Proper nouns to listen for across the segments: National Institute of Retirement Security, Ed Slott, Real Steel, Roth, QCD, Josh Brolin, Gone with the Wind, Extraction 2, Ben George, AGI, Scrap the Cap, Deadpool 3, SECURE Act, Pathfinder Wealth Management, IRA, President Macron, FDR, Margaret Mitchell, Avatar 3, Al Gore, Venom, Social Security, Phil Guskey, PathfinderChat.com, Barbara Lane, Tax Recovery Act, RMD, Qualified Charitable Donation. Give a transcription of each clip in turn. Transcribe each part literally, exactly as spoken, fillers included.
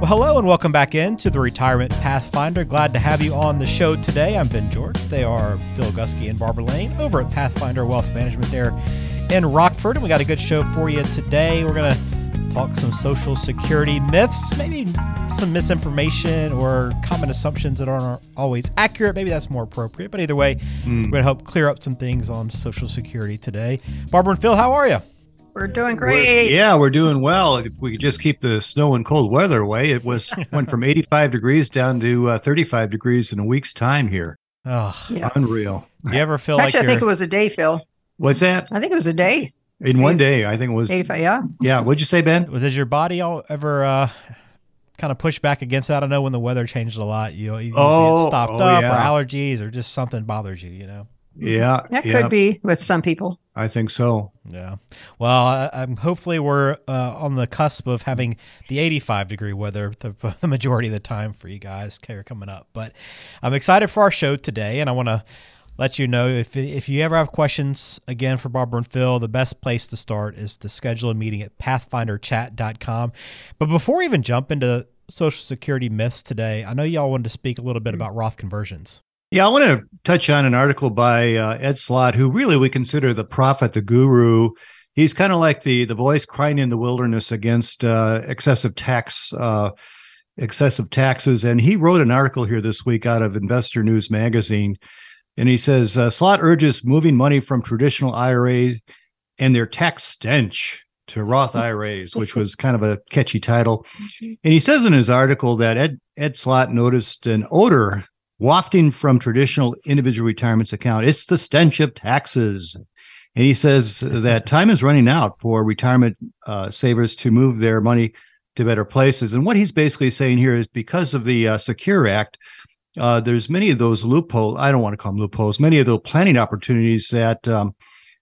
Well, hello and welcome back into the Retirement Pathfinder. Glad to have you on the show today. I'm Ben George. They are Bill Guskey and Barbara Lane over at Pathfinder Wealth Management there in Rockford. And we got a good show for you today. We're going to talk some Social Security myths, maybe some misinformation or common assumptions that aren't always accurate. Maybe that's more appropriate. But either way, mm. we're going to help clear up some things on Social Security today. Barbara and Phil, how are you? We're doing great. We're, yeah, we're doing well. If we could just keep the snow and cold weather away, it was went from eighty-five degrees down to uh, thirty-five degrees in a week's time here. Oh, yeah. Unreal. You ever feel Actually, like Actually, I think it was a day, Phil. What's that? I think it was a day. In eight, one day, I think it was. eighty-five, yeah. Yeah, what'd you say, Ben? Was, did your body all ever uh, kind of push back against that? I don't know when the weather changed a lot. You know, you oh, get stopped oh, up yeah. or allergies or just something bothers you, you know? Yeah. That yeah. could be with some people. I think so. Yeah. Well, I, I'm hopefully we're uh, on the cusp of having the eighty-five degree weather the, the majority of the time for you guys coming up. But I'm excited for our show today, and I want to let you know if if you ever have questions again for Barbara and Phil, the best place to start is to schedule a meeting at Pathfinder Chat dot com. But before we even jump into Social Security myths today, I know y'all wanted to speak a little bit about Roth conversions. Yeah, I want to touch on an article by uh, Ed Slott, who really we consider the prophet, the guru. He's kind of like the the voice crying in the wilderness against uh, excessive tax, uh, excessive taxes. And he wrote an article here this week out of Investor News Magazine, and he says uh, Slott urges moving money from traditional I R As and their tax stench to Roth I R As, which was kind of a catchy title. And he says in his article that Ed Ed Slott noticed an odor wafting from traditional individual retirements account. It's the stench of taxes. And he says that time is running out for retirement uh, savers to move their money to better places. And what he's basically saying here is because of the uh, SECURE Act, uh, there's many of those loopholes, I don't want to call them loopholes, many of those planning opportunities that um,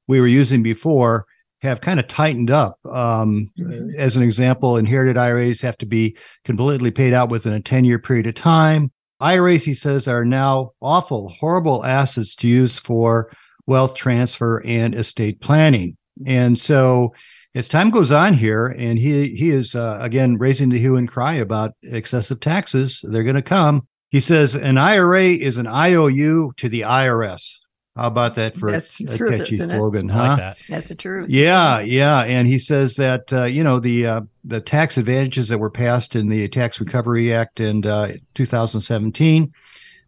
we were using before have kind of tightened up. Um, mm-hmm. As an example, inherited I R As have to be completely paid out within a ten-year period of time. I R As, he says, are now awful, horrible assets to use for wealth transfer and estate planning. And so as time goes on here, and he he is, uh, again, raising the hue and cry about excessive taxes, they're going to come. He says an I R A is an I O U to the I R S. How about that for That's a truth, catchy slogan? Huh? I like that. That's the truth. Yeah, yeah. And he says that, uh, you know, the uh, the tax advantages that were passed in the Tax Recovery Act in uh, two thousand seventeen,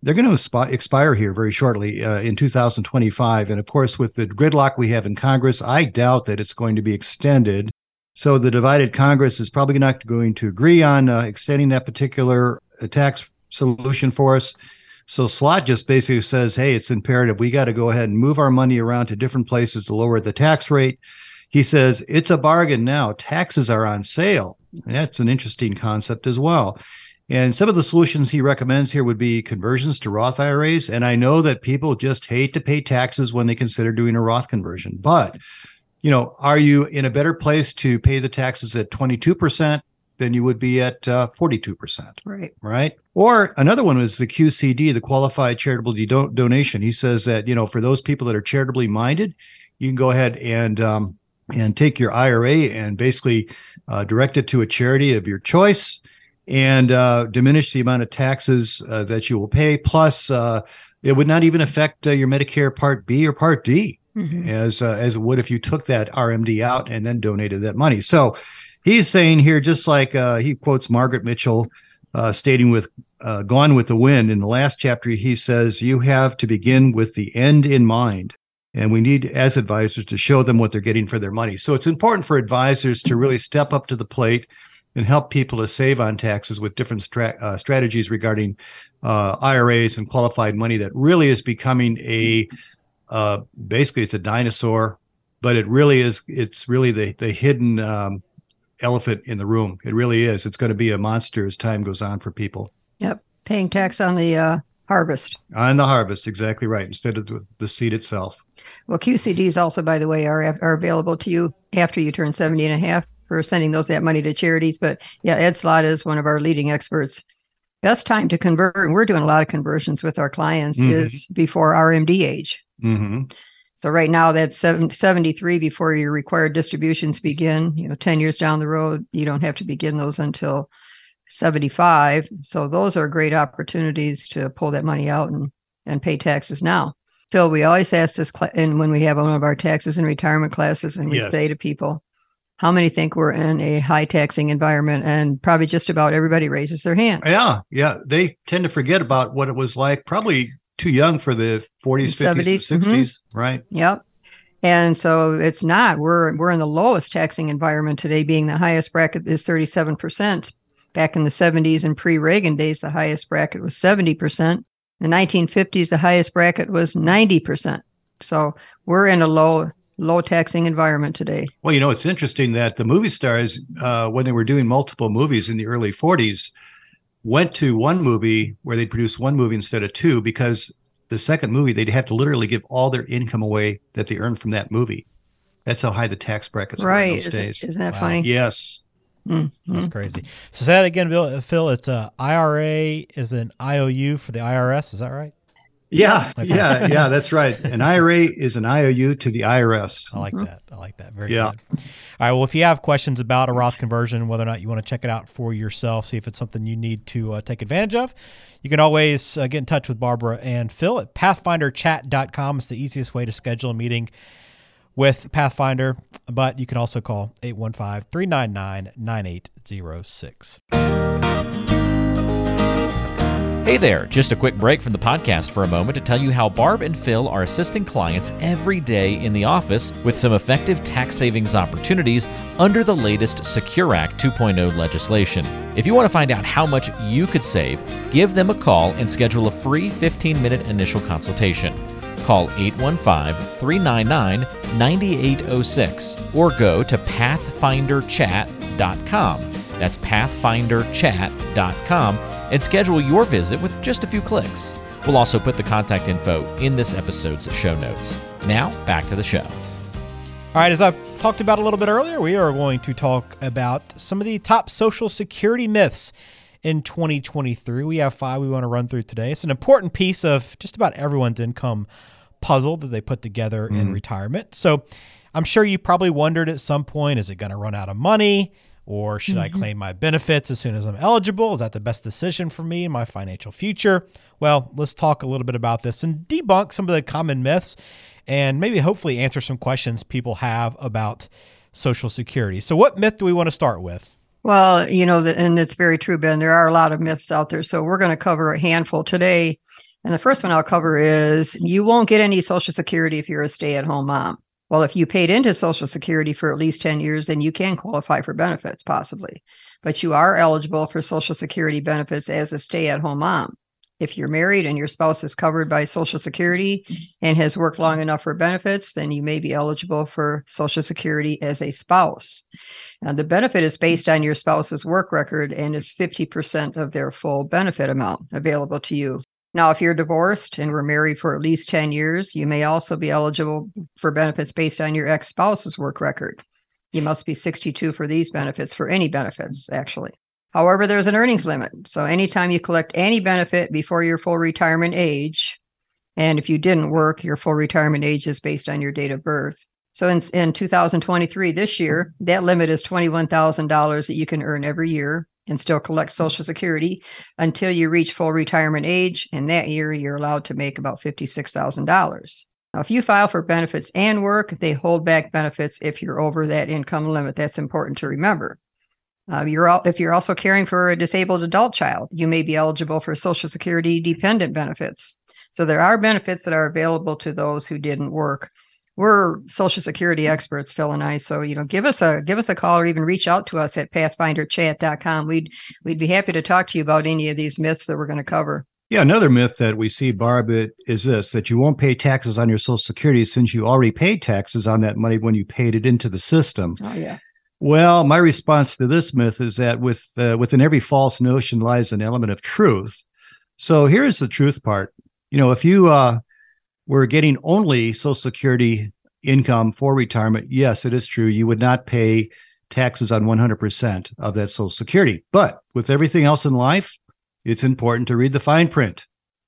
they're going to expire here very shortly uh, in two thousand twenty-five. And, of course, with the gridlock we have in Congress, I doubt that it's going to be extended. So the divided Congress is probably not going to agree on uh, extending that particular uh, tax solution for us. So Slott just basically says, hey, it's imperative. We got to go ahead and move our money around to different places to lower the tax rate. He says, it's a bargain now. Taxes are on sale. And that's an interesting concept as well. And some of the solutions he recommends here would be conversions to Roth I R As. And I know that people just hate to pay taxes when they consider doing a Roth conversion. But, you know, are you in a better place to pay the taxes at twenty-two percent? Then you would be at uh, forty-two percent, right? Right. Or another one was the Q C D, the Qualified Charitable Do- Donation. He says that, you know, for those people that are charitably minded, you can go ahead and um, and take your I R A and basically uh, direct it to a charity of your choice and uh, diminish the amount of taxes uh, that you will pay. Plus, uh, it would not even affect uh, your Medicare Part B or Part D, mm-hmm. as uh, as it would if you took that R M D out and then donated that money. So he's saying here, just like uh, he quotes Margaret Mitchell, uh, stating with uh, Gone with the Wind, in the last chapter, he says, you have to begin with the end in mind. And we need, as advisors, to show them what they're getting for their money. So it's important for advisors to really step up to the plate and help people to save on taxes with different stra- uh, strategies regarding uh, I R As and qualified money that really is becoming a, uh, basically it's a dinosaur, but it really is, it's really the, the hidden um elephant in the room. It really is. It's going to be a monster as time goes on for people. Yep. Paying tax on the uh, harvest. On the harvest, exactly right, instead of the, the seed itself. Well, Q C Ds also, by the way, are are available to you after you turn seventy and a half for sending those that money to charities. But yeah, Ed Slott is one of our leading experts. Best time to convert, and we're doing a lot of conversions with our clients, mm-hmm. is before R M D age. Mm-hmm. So right now that's seventy-three before your required distributions begin. You know, ten years down the road, you don't have to begin those until seventy-five. So those are great opportunities to pull that money out and, and pay taxes now. Phil, we always ask this, cl- and when we have one of our taxes and retirement classes, and we yes. say to people, how many think we're in a high taxing environment? And probably just about everybody raises their hand. Yeah, yeah. They tend to forget about what it was like, probably too young for the forties, fifties, and sixties, mm-hmm. right? Yep. And so it's not. We're we're in the lowest taxing environment today, being the highest bracket is thirty-seven percent. Back in the seventies and pre-Reagan days, the highest bracket was seventy percent. In the nineteen fifties, the highest bracket was ninety percent. So we're in a low low taxing environment today. Well, you know, it's interesting that the movie stars, uh, when they were doing multiple movies in the early forties, went to one movie where they'd produce one movie instead of two, because the second movie, they'd have to literally give all their income away that they earned from that movie. That's how high the tax brackets right. were in those isn't, days. Isn't that wow. funny? Yes. Mm-hmm. That's crazy. So say that again, Bill, Phil, it's a I R A is an I O U for the I R S. Is that right? Yeah, okay. yeah, yeah, that's right. An I R A is an I O U to the I R S. I like that. I like that. Very yeah. good. All right, well, if you have questions about a Roth conversion, whether or not you want to check it out for yourself, see if it's something you need to uh, take advantage of, you can always uh, get in touch with Barbara and Phil at Pathfinder Chat dot com. It's the easiest way to schedule a meeting with Pathfinder, but you can also call eight one five, three nine nine, nine eight zero six. Hey there, just a quick break from the podcast for a moment to tell you how Barb and Phil are assisting clients every day in the office with some effective tax savings opportunities under the latest SECURE Act two point oh legislation. If you want to find out how much you could save, give them a call and schedule a free fifteen-minute initial consultation. Call eight one five, three nine nine, nine eight zero six or go to Pathfinder Chat dot com. That's Pathfinder Chat dot com, and schedule your visit with just a few clicks. We'll also put the contact info in this episode's show notes. Now, back to the show. All right, as I talked about a little bit earlier, we are going to talk about some of the top Social Security myths in twenty twenty-three. We have five we want to run through today. It's an important piece of just about everyone's income puzzle that they put together mm-hmm. in retirement. So I'm sure you probably wondered at some point, is it going to run out of money? Or should mm-hmm. I claim my benefits as soon as I'm eligible? Is that the best decision for me and my financial future? Well, let's talk a little bit about this and debunk some of the common myths and maybe hopefully answer some questions people have about Social Security. So what myth do we want to start with? Well, you know, and it's very true, Ben, there are a lot of myths out there. So we're going to cover a handful today. And the first one I'll cover is you won't get any Social Security if you're a stay-at-home mom. Well, if you paid into Social Security for at least ten years, then you can qualify for benefits, possibly. But you are eligible for Social Security benefits as a stay-at-home mom. If you're married and your spouse is covered by Social Security and has worked long enough for benefits, then you may be eligible for Social Security as a spouse. Now, the benefit is based on your spouse's work record and is fifty percent of their full benefit amount available to you. Now, if you're divorced and were married for at least ten years, you may also be eligible for benefits based on your ex-spouse's work record. You must be sixty-two for these benefits, for any benefits, actually. However, there's an earnings limit. So anytime you collect any benefit before your full retirement age, and if you didn't work, your full retirement age is based on your date of birth. So in, in two thousand twenty-three, this year, that limit is twenty-one thousand dollars that you can earn every year and still collect Social Security until you reach full retirement age, and that year you're allowed to make about fifty-six thousand dollars. Now, if you file for benefits and work, they hold back benefits if you're over that income limit. That's important to remember. Uh, you're all, if you're also caring for a disabled adult child, you may be eligible for Social Security dependent benefits. So there are benefits that are available to those who didn't work. We're Social Security experts, Phil and I. So, you know, give us a give us a call or even reach out to us at Pathfinder Chat dot com. We'd we'd be happy to talk to you about any of these myths that we're going to cover. Yeah, another myth that we see, Barb, is this, that you won't pay taxes on your Social Security since you already paid taxes on that money when you paid it into the system. Oh, yeah. Well, my response to this myth is that with uh, within every false notion lies an element of truth. So here's the truth part. You know, if you uh, were getting only Social Security income for retirement, yes, it is true, you would not pay taxes on one hundred percent of that Social Security. But with everything else in life, it's important to read the fine print.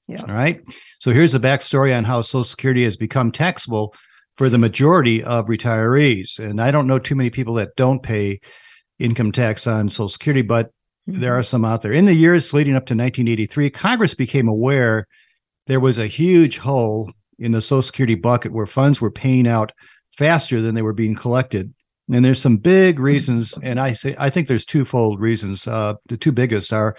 Yeah. All right. So here's the backstory on how Social Security has become taxable for the majority of retirees. And I don't know too many people that don't pay income tax on Social Security, but mm-hmm. there are some out there. In the years leading up to nineteen eighty-three, Congress became aware there was a huge hole in the Social Security bucket where funds were paying out faster than they were being collected. And there's some big reasons, and I say I think there's twofold reasons. Uh, the two biggest are,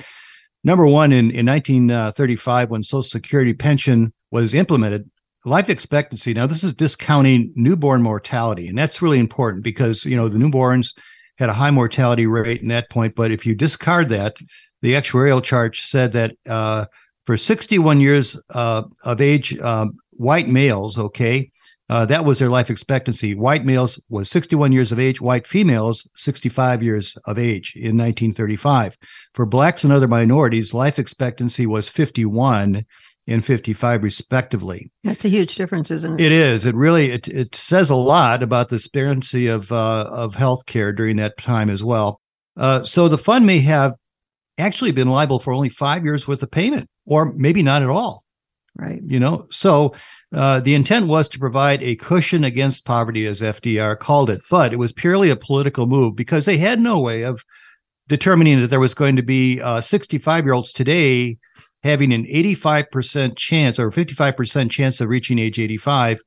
number one, in, in nineteen thirty-five, when Social Security pension was implemented, life expectancy, now this is discounting newborn mortality, and that's really important because, you know, the newborns had a high mortality rate in that point, but if you discard that, the actuarial chart said that uh, for sixty-one years uh, of age, uh, white males, okay, Uh, that was their life expectancy. White males was sixty-one years of age. White females, sixty-five years of age in nineteen thirty-five. For blacks and other minorities, life expectancy was fifty-one and fifty-five, respectively. That's a huge difference, isn't it? It is. It really it it says a lot about the disparity of uh, of health care during that time as well. Uh, so the fund may have actually been liable for only five years worth of payment, or maybe not at all. Right. You know, so. Uh, the intent was to provide a cushion against poverty, as F D R called it, but it was purely a political move because they had no way of determining that there was going to be uh, sixty-five-year-olds today having an eighty-five percent chance or fifty-five percent chance of reaching age eighty-five,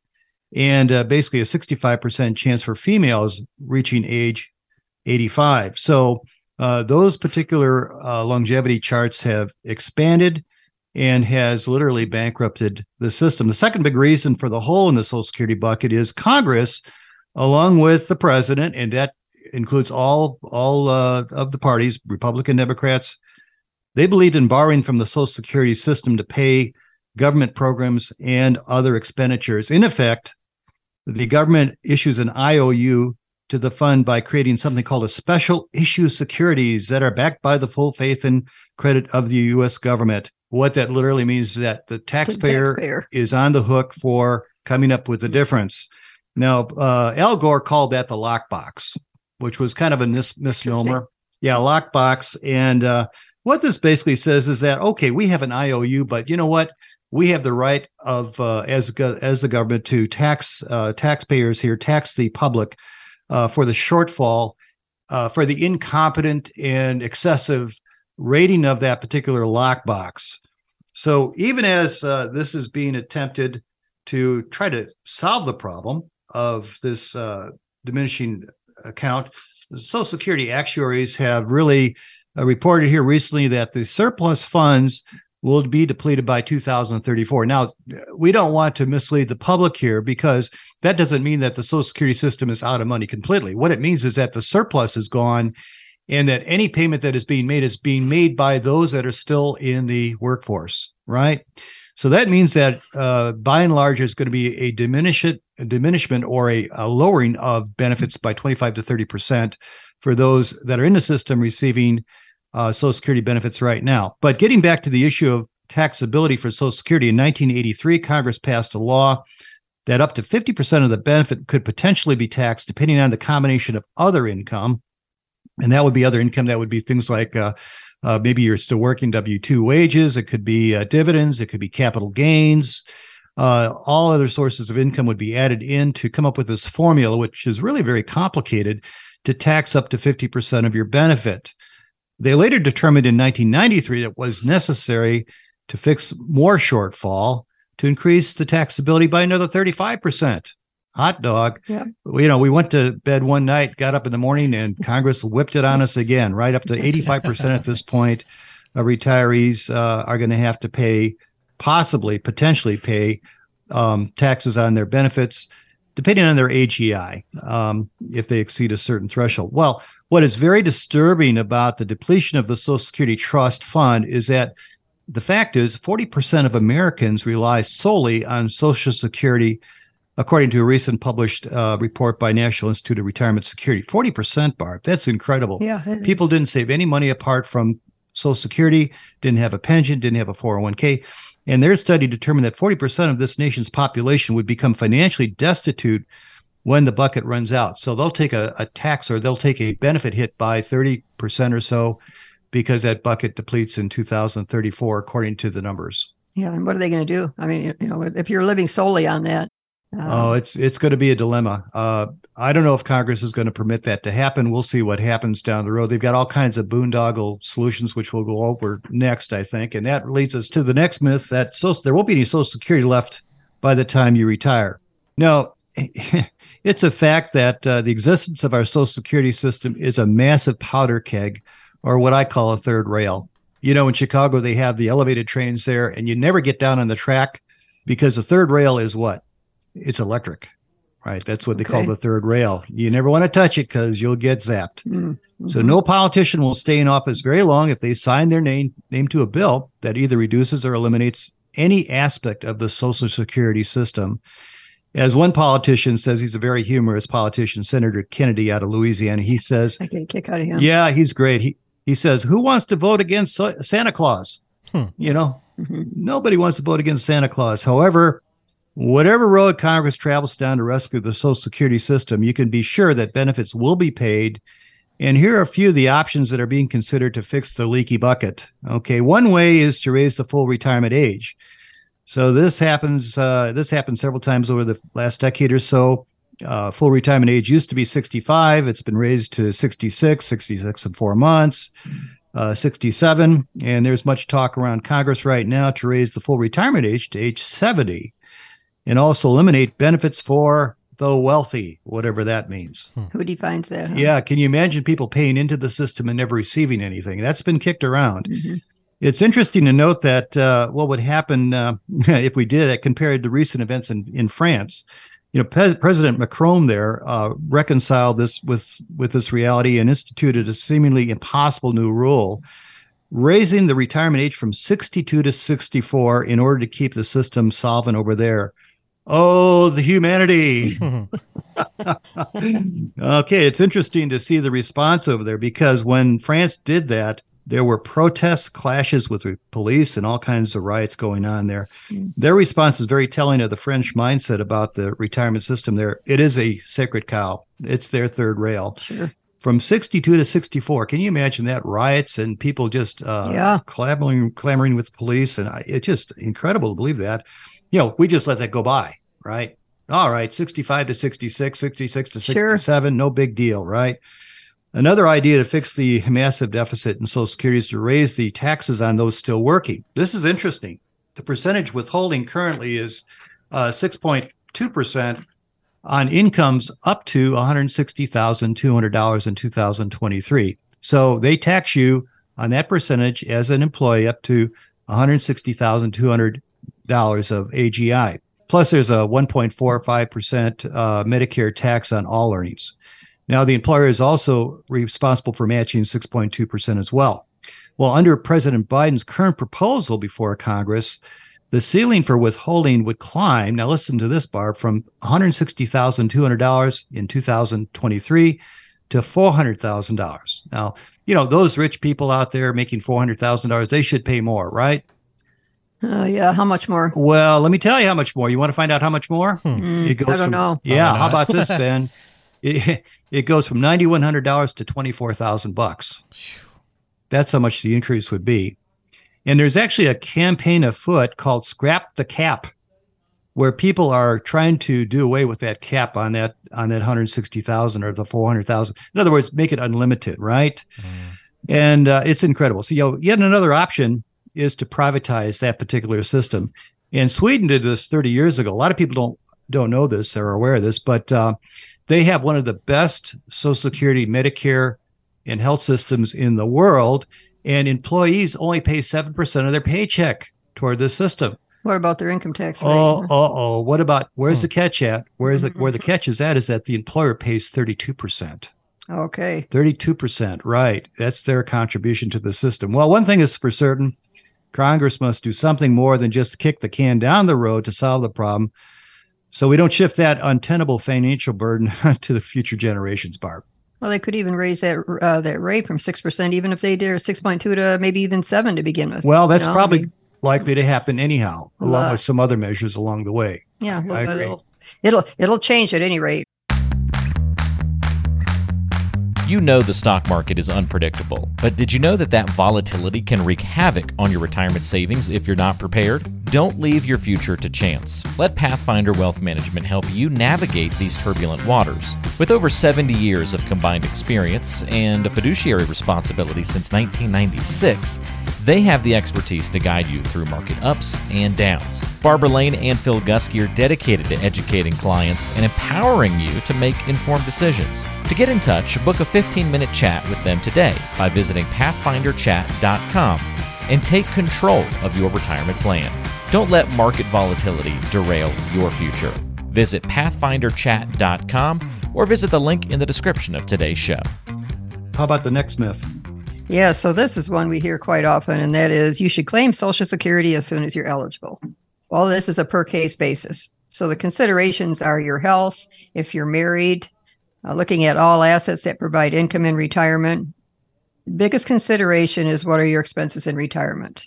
and uh, basically a sixty-five percent chance for females reaching age eighty-five. So uh, those particular uh, longevity charts have expanded and has literally bankrupted the system. The second big reason for the hole in the Social Security bucket is Congress, along with the president, and that includes all, all uh, of the parties, Republican, Democrats, they believed in borrowing from the Social Security system to pay government programs and other expenditures. In effect, the government issues an I O U to the fund by creating something called a special issue securities that are backed by the full faith and credit of the U S government. What that literally means is that the taxpayer, the taxpayer is on the hook for coming up with the difference. Now, uh, Al Gore called that the lockbox, which was kind of a mis- misnomer. Yeah, lockbox. And uh, what this basically says is that, okay, we have an I O U, but you know what? We have the right of uh, as go- as the government to tax uh, taxpayers here, tax the public uh, for the shortfall, uh, for the incompetent and excessive rating of that particular lockbox. So even as uh, this is being attempted to try to solve the problem of this uh, diminishing account, Social Security actuaries have really uh, reported here recently that the surplus funds will be depleted by two thousand thirty-four. Now, we don't want to mislead the public here because that doesn't mean that the Social Security system is out of money completely. What it means is that the surplus is gone, and that any payment that is being made is being made by those that are still in the workforce, right? So that means that uh, by and large, there's going to be a, diminish- a diminishment or a, a lowering of benefits by twenty-five to thirty percent for those that are in the system receiving uh, Social Security benefits right now. But getting back to the issue of taxability for Social Security, in nineteen eighty-three, Congress passed a law that up to fifty percent of the benefit could potentially be taxed depending on the combination of other income. And that would be other income. That would be things like uh, uh, maybe you're still working W two wages. It could be uh, dividends. It could be capital gains. Uh, all other sources of income would be added in to come up with this formula, which is really very complicated, to tax up to fifty percent of your benefit. They later determined in nineteen ninety-three that it was necessary to fix more shortfall to increase the taxability by another thirty-five percent. Hot dog. Yeah. You know, we went to bed one night, got up in the morning, and Congress whipped it on us again, right up to eighty-five percent at this point of retirees uh, are going to have to pay, possibly, potentially pay um, taxes on their benefits, depending on their A G I, um, if they exceed a certain threshold. Well, what is very disturbing about the depletion of the Social Security Trust Fund is that the fact is forty percent of Americans rely solely on Social Security, according to a recent published uh, report by National Institute of Retirement Security. forty percent, Barb. That's incredible. Yeah, people is. didn't save any money apart from Social Security, didn't have a pension, didn't have a four oh one k. And their study determined that forty percent of this nation's population would become financially destitute when the bucket runs out. So they'll take a, a tax or they'll take a benefit hit by thirty percent or so because that bucket depletes in two thousand thirty-four, according to the numbers. Yeah. And what are they going to do? I mean, you know, if you're living solely on that. Uh... Oh, it's it's going to be a dilemma. Uh, I don't know if Congress is going to permit that to happen. We'll see what happens down the road. They've got all kinds of boondoggle solutions, which we'll go over next, I think. And that leads us to the next myth, that so, there won't be any Social Security left by the time you retire. Now, it's a fact that uh, the existence of our Social Security system is a massive powder keg, or what I call a third rail. You know, in Chicago, they have the elevated trains there, and you never get down on the track because the third rail is what? It's electric, right? That's what they okay. call the third rail. You never want to touch it because you'll get zapped. Mm-hmm. So no politician will stay in office very long if they sign their name, name to a bill that either reduces or eliminates any aspect of the Social Security system. As one politician says, he's a very humorous politician, Senator Kennedy out of Louisiana. He says, I get a kick out of him. Yeah, he's great. He he says, who wants to vote against Santa Claus? Hmm. You know, mm-hmm. nobody wants to vote against Santa Claus. However, whatever road Congress travels down to rescue the Social Security system, you can be sure that benefits will be paid. And here are a few of the options that are being considered to fix the leaky bucket. Okay, one way is to raise the full retirement age. So this happens. Uh, this happened several times over the last decade or so. Uh, full retirement age used to be sixty-five. It's been raised to sixty-six, sixty-six in four months, uh, sixty-seven. And there's much talk around Congress right now to raise the full retirement age to age seventy, and also eliminate benefits for the wealthy, whatever that means. Hmm. Who defines that? Huh? Yeah. Can you imagine people paying into the system and never receiving anything? That's been kicked around. Mm-hmm. It's interesting to note that uh, what would happen uh, if we did it compared to recent events in, in France. You know, Pe- President Macron there uh, reconciled this with, with this reality and instituted a seemingly impossible new rule, raising the retirement age from sixty-two to sixty-four in order to keep the system solvent over there. Oh, the humanity. Okay, it's interesting to see the response over there, because when France did that, there were protests, clashes with police, and all kinds of riots going on there. Mm. Their response is very telling of the French mindset about the retirement system there. It is a sacred cow. It's their third rail. Sure. From sixty-two to sixty-four, can you imagine that? Riots and people just uh, yeah. clamoring, clamoring with the police. And I, it's just incredible to believe that. You know, we just let that go by, right? All right, sixty-five to sixty-six, sixty-six to sixty-seven, sure. No big deal, right? Another idea to fix the massive deficit in Social Security is to raise the taxes on those still working. This is interesting. The percentage withholding currently is uh, six point two percent on incomes up to one hundred sixty thousand two hundred dollars in two thousand twenty-three. So they tax you on that percentage as an employee up to one hundred sixty thousand two hundred dollars of A G I. Plus, there's a one point four five percent uh, Medicare tax on all earnings. Now, the employer is also responsible for matching six point two percent as well. Well, under President Biden's current proposal before Congress, the ceiling for withholding would climb, now listen to this, Barb, from one hundred sixty thousand two hundred dollars in two thousand twenty-three to four hundred thousand dollars. Now, you know, those rich people out there making four hundred thousand dollars, they should pay more, right? Uh, yeah, how much more? Well, let me tell you how much more. You want to find out how much more? Hmm. It goes I don't from, know. Yeah, how about this, Ben? It, it goes from nine thousand one hundred dollars to twenty-four thousand bucks. That's how much the increase would be. And there's actually a campaign afoot called Scrap the Cap, where people are trying to do away with that cap on that on that one hundred sixty thousand or the four hundred thousand. In other words, make it unlimited, right? Mm. And uh, it's incredible. So, you know, yet another option is to privatize that particular system. And Sweden did this thirty years ago. A lot of people don't don't know this or are aware of this, but uh, they have one of the best Social Security, Medicare, and health systems in the world, and employees only pay seven percent of their paycheck toward the system. What about their income tax rate? Oh, uh-oh. What about, where's hmm. the catch at? Where's the, where the catch is at is that the employer pays thirty-two percent. Okay. thirty-two percent, right. That's their contribution to the system. Well, one thing is for certain, Congress must do something more than just kick the can down the road to solve the problem, so we don't shift that untenable financial burden to the future generations, Barb. Well, they could even raise that uh, that rate from six percent, even if they did six point two to maybe even seven to begin with. Well, that's you know? probably I mean, likely to happen anyhow, along uh, with some other measures along the way. Yeah, I, I it'll, it'll it'll change at any rate. You know the stock market is unpredictable, but did you know that that volatility can wreak havoc on your retirement savings if you're not prepared? Don't leave your future to chance. Let Pathfinder Wealth Management help you navigate these turbulent waters. With over seventy years of combined experience and a fiduciary responsibility since nineteen ninety-six, they have the expertise to guide you through market ups and downs. Barbara Lane and Phil Guskey are dedicated to educating clients and empowering you to make informed decisions. To get in touch, book a fifteen-minute chat with them today by visiting Pathfinder Chat dot com and take control of your retirement plan. Don't let market volatility derail your future. Visit Pathfinder Chat dot com or visit the link in the description of today's show. How about the next myth? Yeah, so this is one we hear quite often, and that is you should claim Social Security as soon as you're eligible. All this is a per-case basis. So the considerations are your health, if you're married, Uh, looking at all assets that provide income in retirement. Biggest consideration is what are your expenses in retirement.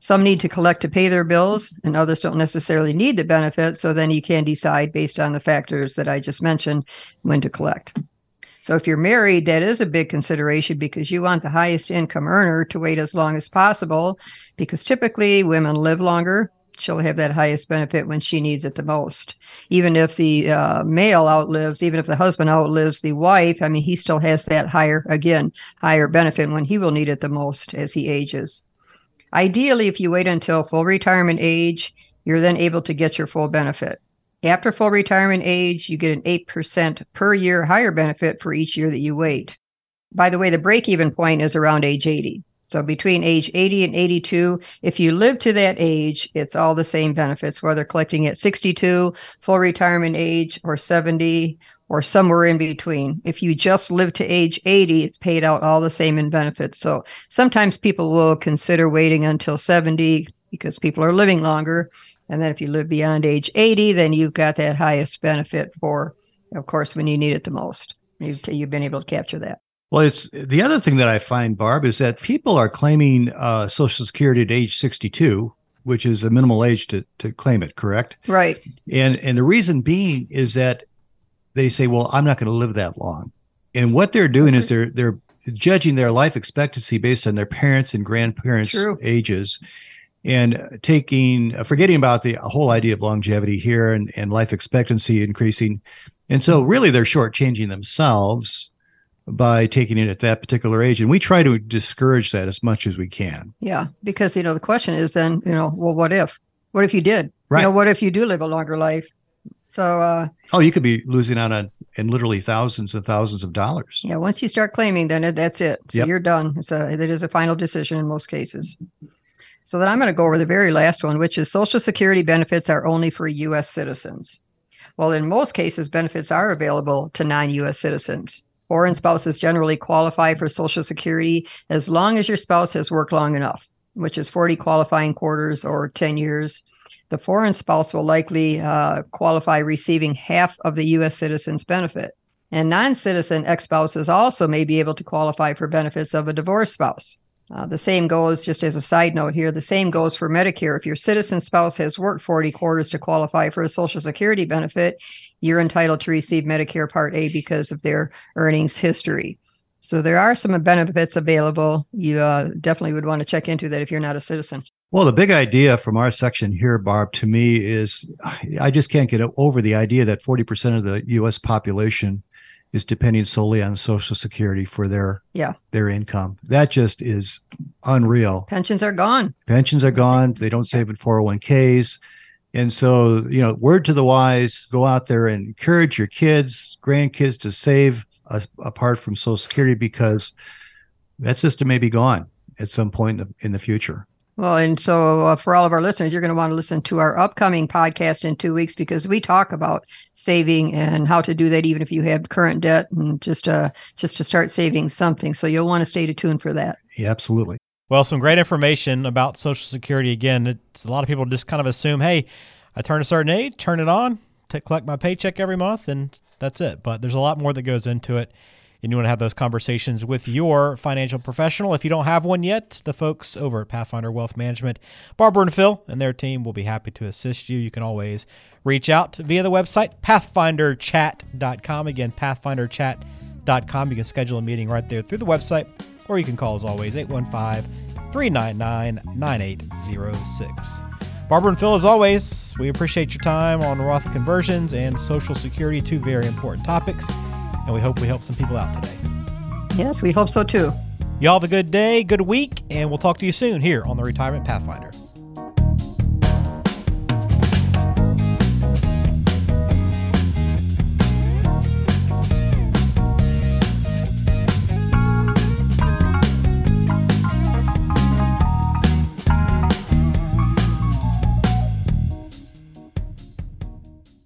Some need to collect to pay their bills, and others don't necessarily need the benefit, so then you can decide based on the factors that I just mentioned when to collect. So if you're married, that is a big consideration because you want the highest income earner to wait as long as possible because typically women live longer. She'll have that highest benefit when she needs it the most. Even if the uh, male outlives, even if the husband outlives the wife, I mean, he still has that higher, again, higher benefit when he will need it the most as he ages. Ideally, if you wait until full retirement age, you're then able to get your full benefit. After full retirement age, you get an eight percent per year higher benefit for each year that you wait. By the way, the break-even point is around age eighty. So between age eighty and eighty-two, if you live to that age, it's all the same benefits, whether collecting at sixty-two, full retirement age, or seventy, or somewhere in between. If you just live to age eighty, it's paid out all the same in benefits. So sometimes people will consider waiting until seventy because people are living longer. And then if you live beyond age eighty, then you've got that highest benefit for, of course, when you need it the most. You've, you've been able to capture that. Well, it's the other thing that I find, Barb, is that people are claiming uh, Social Security at age sixty-two, which is the minimal age to, to claim it, correct? Right. And and the reason being is that they say, well, I'm not going to live that long. And what they're doing is they're they're judging their life expectancy based on their parents' and grandparents' True. ages and taking uh, forgetting about the whole idea of longevity here and, and life expectancy increasing. And so really they're shortchanging themselves by taking it at that particular age. And we try to discourage that as much as we can. Yeah, because, you know, the question is then, you know, well, what if? What if you did? Right. You know, what if you do live a longer life? So, uh, oh, you could be losing out on and literally thousands and thousands of dollars. Yeah, once you start claiming, then that's it. So yep. You're done. It's a, it is a final decision in most cases. So then I'm going to go over the very last one, which is Social Security benefits are only for U S citizens. Well, in most cases, benefits are available to non-U S citizens. Foreign spouses generally qualify for Social Security as long as your spouse has worked long enough, which is forty qualifying quarters or ten years. The foreign spouse will likely uh, qualify receiving half of the U S citizen's benefit. And non-citizen ex-spouses also may be able to qualify for benefits of a divorced spouse. Uh, the same goes, just as a side note here, the same goes for Medicare. If your citizen spouse has worked forty quarters to qualify for a Social Security benefit, you're entitled to receive Medicare Part A because of their earnings history. So there are some benefits available. You uh, definitely would want to check into that if you're not a citizen. Well, the big idea from our section here, Barb, to me is I just can't get over the idea that forty percent of the U S population is depending solely on Social Security for their yeah. their income. That just is unreal. Pensions are gone. Pensions are gone. They don't save in four oh one k's. And so, you know, word to the wise, go out there and encourage your kids, grandkids to save a, apart from Social Security because that system may be gone at some point in the, in the future. Well, and so uh, for all of our listeners, you're going to want to listen to our upcoming podcast in two weeks because we talk about saving and how to do that, even if you have current debt, and just uh, just to start saving something. So you'll want to stay tuned for that. Yeah, absolutely. Well, some great information about Social Security. Again, it's a lot of people just kind of assume, hey, I turn a certain age, turn it on, to collect my paycheck every month, and that's it. But there's a lot more that goes into it. and you want to have those conversations with your financial professional. If you don't have one yet, the folks over at Pathfinder Wealth Management, Barbara and Phil and their team will be happy to assist you. You can always reach out via the website, Pathfinder Chat dot com. Again, Pathfinder Chat dot com. You can schedule a meeting right there through the website, or you can call, as always, eight one five, three nine nine, nine eight zero six. Barbara and Phil, as always, we appreciate your time on Roth conversions and Social Security, two very important topics, and we hope we help some people out today. Yes, we hope so too. Y'all have a good day, good week, and we'll talk to you soon here on the Retirement Pathfinder.